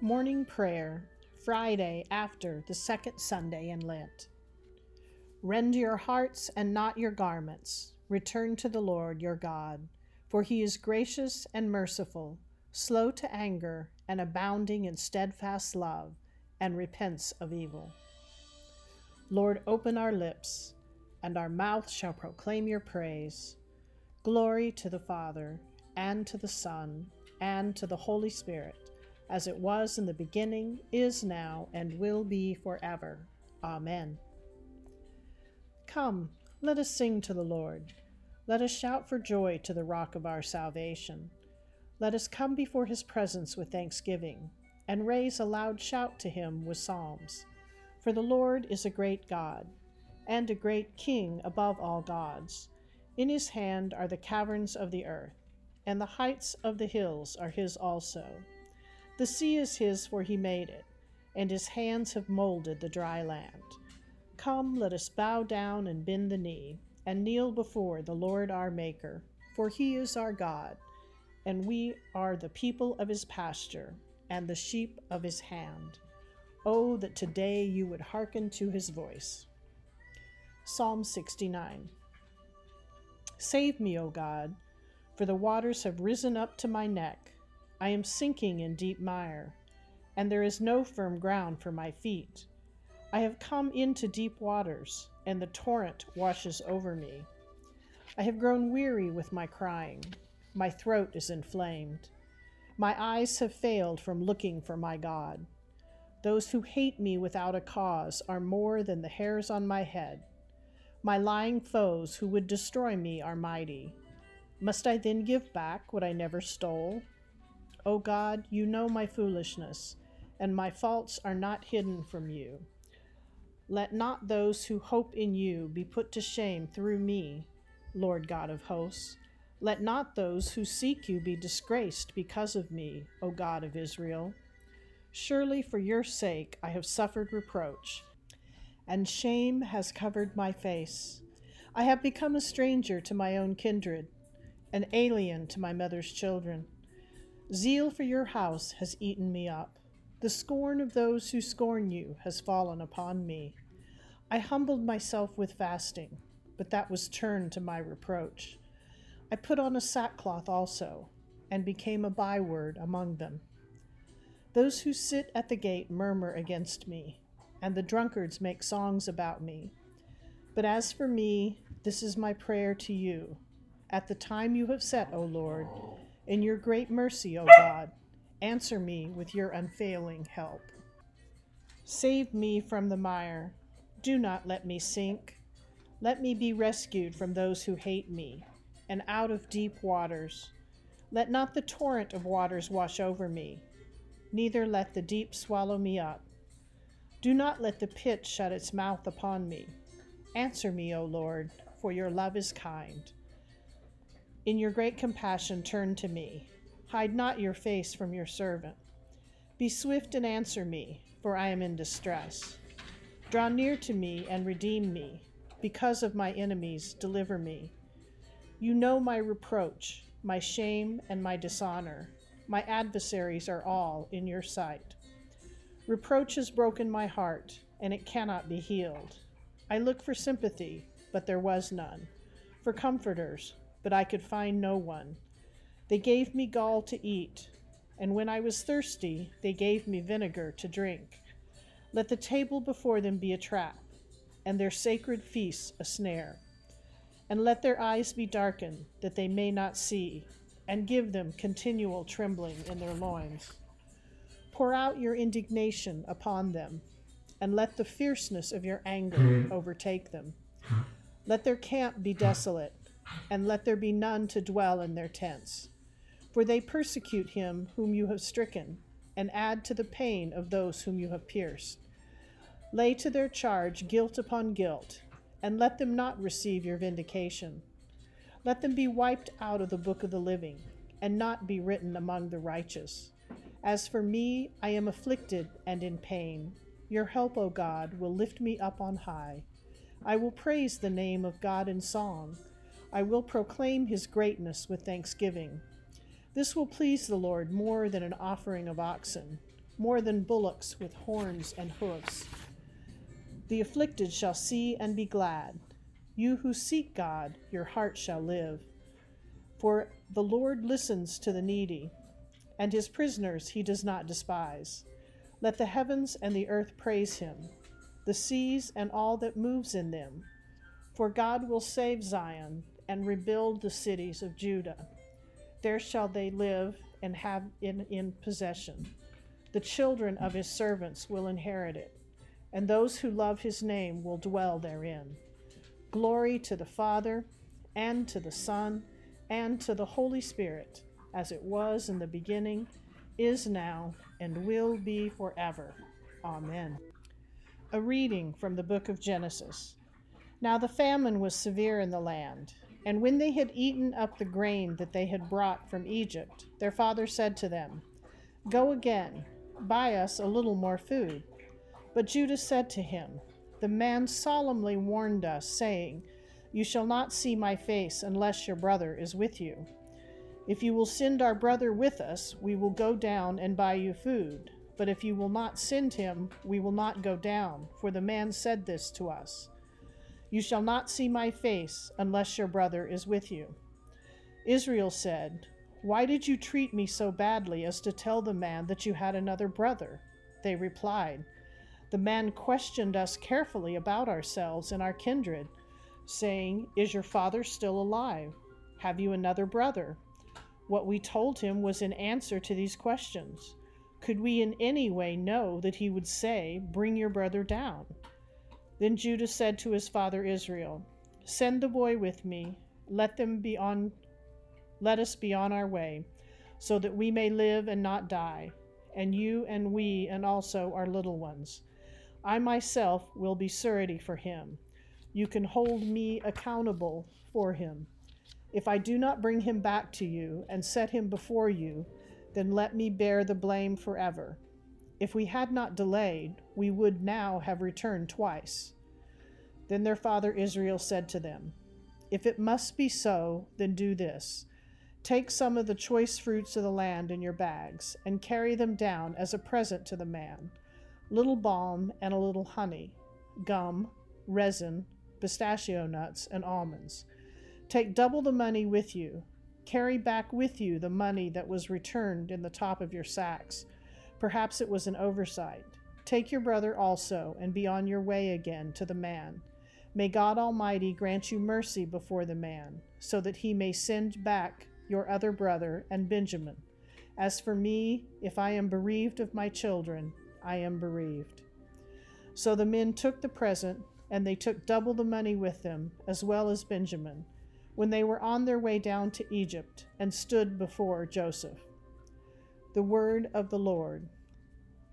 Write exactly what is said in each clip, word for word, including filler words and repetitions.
Morning Prayer, Friday after the second Sunday in Lent. Rend your hearts and not your garments. Return to the Lord your God, for he is gracious and merciful, slow to anger and abounding in steadfast love, and repents of evil. Lord, open our lips, and our mouth shall proclaim your praise. Glory to the Father, and to the Son, and to the Holy Spirit, as it was in the beginning, is now, and will be forever. Amen. Come, let us sing to the Lord. Let us shout for joy to the rock of our salvation. Let us come before his presence with thanksgiving, and raise a loud shout to him with psalms. For the Lord is a great God, and a great King above all gods. In his hand are the caverns of the earth, and the heights of the hills are his also. The sea is his, for he made it, and his hands have molded the dry land. Come, let us bow down and bend the knee, and kneel before the Lord our Maker, for he is our God, and we are the people of his pasture, and the sheep of his hand. Oh, that today you would hearken to his voice. Psalm sixty-nine. Save me, O God, for the waters have risen up to my neck. I am sinking in deep mire, and there is no firm ground for my feet. I have come into deep waters, and the torrent washes over me. I have grown weary with my crying. My throat is inflamed. My eyes have failed from looking for my God. Those who hate me without a cause are more than the hairs on my head. My lying foes who would destroy me are mighty. Must I then give back what I never stole? O God, you know my foolishness, and my faults are not hidden from you. Let not those who hope in you be put to shame through me, Lord God of hosts. Let not those who seek you be disgraced because of me, O God of Israel. Surely for your sake I have suffered reproach, and shame has covered my face. I have become a stranger to my own kindred, an alien to my mother's children. Zeal for your house has eaten me up. The scorn of those who scorn you has fallen upon me. I humbled myself with fasting, but that was turned to my reproach. I put on a sackcloth also, and became a byword among them. Those who sit at the gate murmur against me, and the drunkards make songs about me. But as for me, this is my prayer to you. At the time you have set, O Lord, in your great mercy, O God, answer me with your unfailing help. Save me from the mire. Do not let me sink. Let me be rescued from those who hate me, and out of deep waters. Let not the torrent of waters wash over me, neither let the deep swallow me up. Do not let the pit shut its mouth upon me. Answer me, O Lord, for your love is kind. In your great compassion, turn to me. Hide not your face from your servant. Be swift and answer me, for I am in distress. Draw near to me and redeem me. Because of my enemies, deliver me. You know my reproach, my shame, and my dishonor. My adversaries are all in your sight. Reproach has broken my heart, and it cannot be healed. I looked for sympathy, but there was none. For comforters, but I could find no one. They gave me gall to eat, and when I was thirsty, they gave me vinegar to drink. Let the table before them be a trap, and their sacred feasts a snare. And let their eyes be darkened, that they may not see, and give them continual trembling in their loins. Pour out your indignation upon them, and let the fierceness of your anger overtake them. Let their camp be desolate, and let there be none to dwell in their tents. For they persecute him whom you have stricken, and add to the pain of those whom you have pierced. Lay to their charge guilt upon guilt, and let them not receive your vindication. Let them be wiped out of the book of the living, and not be written among the righteous. As for me, I am afflicted and in pain. Your help, O God, will lift me up on high. I will praise the name of God in song. I will proclaim his greatness with thanksgiving. This will please the Lord more than an offering of oxen, more than bullocks with horns and hoofs. The afflicted shall see and be glad. You who seek God, your heart shall live. For the Lord listens to the needy, and his prisoners he does not despise. Let the heavens and the earth praise him, the seas and all that moves in them. For God will save Zion and rebuild the cities of Judah. There shall they live and have in, in possession. The children of his servants will inherit it, and those who love his name will dwell therein. Glory to the Father, and to the Son, and to the Holy Spirit, as it was in the beginning, is now, and will be forever. Amen. A reading from the book of Genesis. Now the famine was severe in the land, and when they had eaten up the grain that they had brought from Egypt, their father said to them, "Go again, buy us a little more food." But Judah said to him, "The man solemnly warned us, saying, 'You shall not see my face unless your brother is with you. If you will send our brother with us, we will go down and buy you food. But if you will not send him, we will not go down, for the man said this to us. You shall not see my face unless your brother is with you.'" Israel said, "Why did you treat me so badly as to tell the man that you had another brother?" They replied, "The man questioned us carefully about ourselves and our kindred, saying, 'Is your father still alive? Have you another brother?' What we told him was in answer to these questions. Could we in any way know that he would say, 'Bring your brother down'?" Then Judah said to his father Israel, "Send the boy with me. Let them be on, let us be on our way, so that we may live and not die, and you and we and also our little ones. I myself will be surety for him. You can hold me accountable for him. If I do not bring him back to you and set him before you, then let me bear the blame forever. If we had not delayed, we would now have returned twice." Then their father Israel said to them, "If it must be so, then do this. Take some of the choice fruits of the land in your bags and carry them down as a present to the man, little balm and a little honey, gum, resin, pistachio nuts, and almonds. Take double the money with you. Carry back with you the money that was returned in the top of your sacks. Perhaps it was an oversight. Take your brother also, and be on your way again to the man. May God Almighty grant you mercy before the man, so that he may send back your other brother and Benjamin. As for me, if I am bereaved of my children, I am bereaved." So the men took the present, and they took double the money with them, as well as Benjamin, when they were on their way down to Egypt and stood before Joseph. The word of the Lord.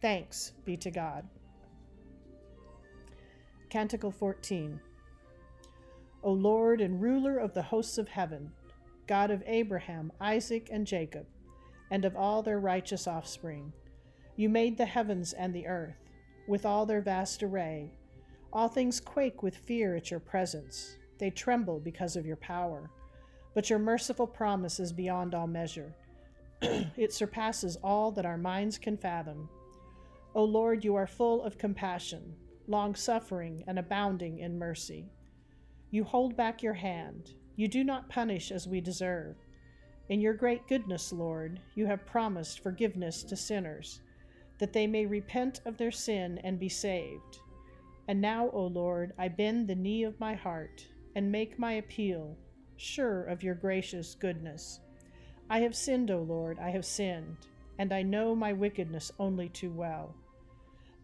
Thanks be to God. Canticle fourteen. O Lord and ruler of the hosts of heaven, God of Abraham, Isaac, and Jacob, and of all their righteous offspring, you made the heavens and the earth, with all their vast array. All things quake with fear at your presence. They tremble because of your power. But your merciful promise is beyond all measure. It surpasses all that our minds can fathom. O Lord, you are full of compassion, long-suffering, and abounding in mercy. You hold back your hand. You do not punish as we deserve. In your great goodness, Lord, you have promised forgiveness to sinners, that they may repent of their sin and be saved. And now, O Lord, I bend the knee of my heart and make my appeal, sure of your gracious goodness. I have sinned, O Lord, I have sinned, and I know my wickedness only too well.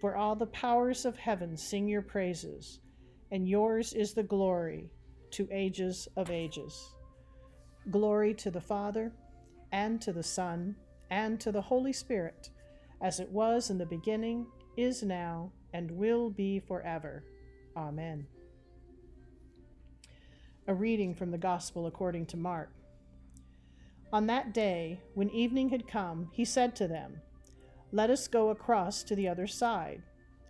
For all the powers of heaven sing your praises, and yours is the glory to ages of ages. Glory to the Father, and to the Son, and to the Holy Spirit, as it was in the beginning, is now, and will be forever. Amen. A reading from the Gospel according to Mark. On that day, when evening had come, he said to them, "Let us go across to the other side."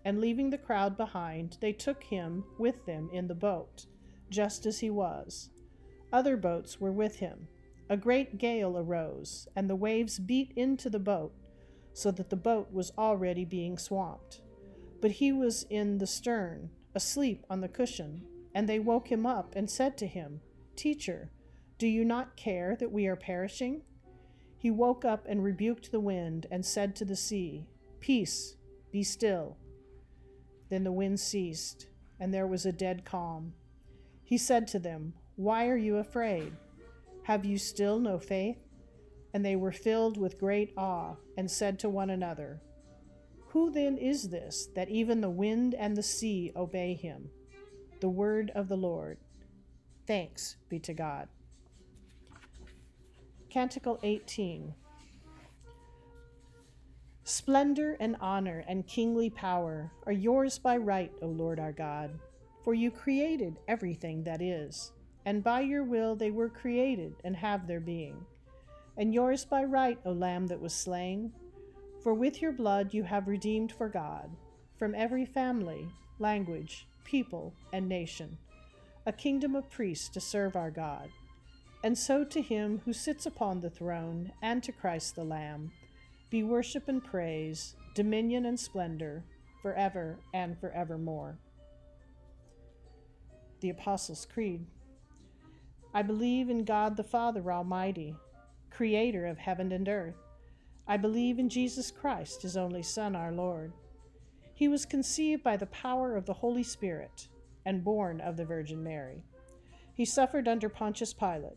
And leaving the crowd behind, they took him with them in the boat, just as he was. Other boats were with him. A great gale arose, and the waves beat into the boat, so that the boat was already being swamped. But he was in the stern, asleep on the cushion, and they woke him up and said to him, "Teacher, do you not care that we are perishing?" He woke up and rebuked the wind and said to the sea, "Peace, be still." Then the wind ceased, and there was a dead calm. He said to them, "Why are you afraid? Have you still no faith?" And they were filled with great awe and said to one another, "Who then is this that even the wind and the sea obey him?" The word of the Lord. Thanks be to God. Canticle eighteen. Splendor and honor and kingly power are yours by right, O Lord our God, for you created everything that is, and by your will they were created and have their being. And yours by right, O Lamb that was slain, for with your blood you have redeemed for God, from every family, language, people, and nation, a kingdom of priests to serve our God. And so to him who sits upon the throne and to Christ the Lamb, be worship and praise, dominion and splendor, forever and forevermore. The Apostles' Creed. I believe in God the Father Almighty, creator of heaven and earth. I believe in Jesus Christ, his only Son, our Lord. He was conceived by the power of the Holy Spirit and born of the Virgin Mary. He suffered under Pontius Pilate,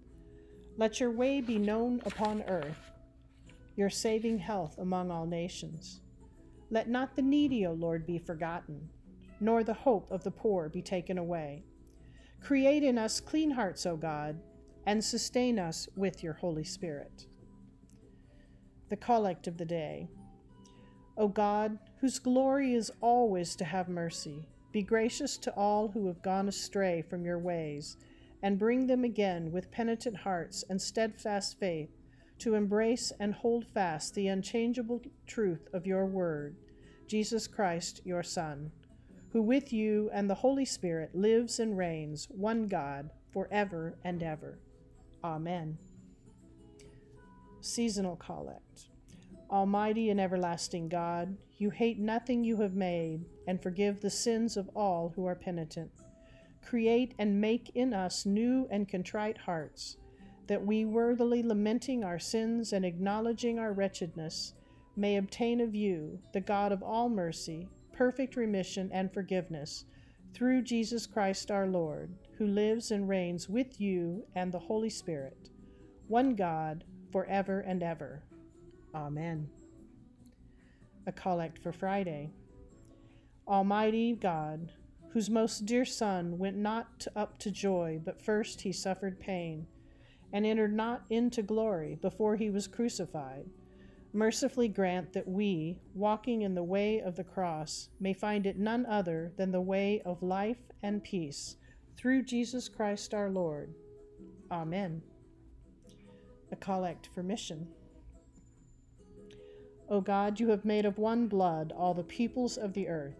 Let your way be known upon earth, your saving health among all nations. Let not the needy, O Lord, be forgotten, nor the hope of the poor be taken away. Create in us clean hearts, O God, and sustain us with your Holy Spirit. The Collect of the Day. O God, whose glory is always to have mercy, be gracious to all who have gone astray from your ways, and bring them again with penitent hearts and steadfast faith to embrace and hold fast the unchangeable truth of your word, Jesus Christ, your Son, who with you and the Holy Spirit lives and reigns, one God, forever and ever. Amen. Seasonal Collect. Almighty and everlasting God, you hate nothing you have made, and forgive the sins of all who are penitent. Create and make in us new and contrite hearts, that we, worthily lamenting our sins and acknowledging our wretchedness, may obtain of you, the God of all mercy, perfect remission and forgiveness, through Jesus Christ our Lord, who lives and reigns with you and the Holy Spirit, one God, forever and ever. Amen. a collect for Friday. Almighty God, whose most dear Son went not up to joy, but first he suffered pain, and entered not into glory before he was crucified, mercifully grant that we, walking in the way of the cross, may find it none other than the way of life and peace, through Jesus Christ our Lord. Amen. A collect for mission. O God, you have made of one blood all the peoples of the earth,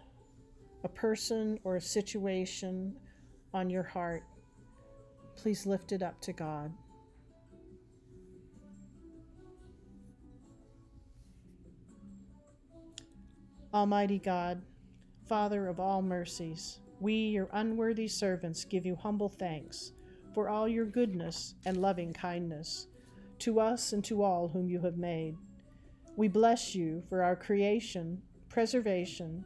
a person, or a situation on your heart, please lift it up to God. Almighty God, Father of all mercies, we, your unworthy servants, give you humble thanks for all your goodness and loving kindness to us and to all whom you have made. We bless you for our creation, preservation,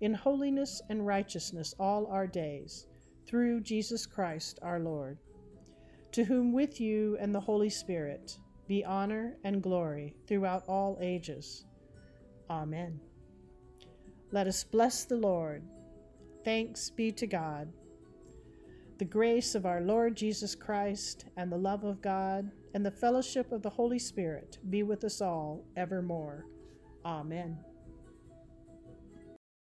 in holiness and righteousness all our days, through Jesus Christ our Lord, to whom with you and the Holy Spirit be honor and glory throughout all ages. Amen. Let us bless the Lord. Thanks be to God. The grace of our Lord Jesus Christ, and the love of God, and the fellowship of the Holy Spirit be with us all evermore. Amen.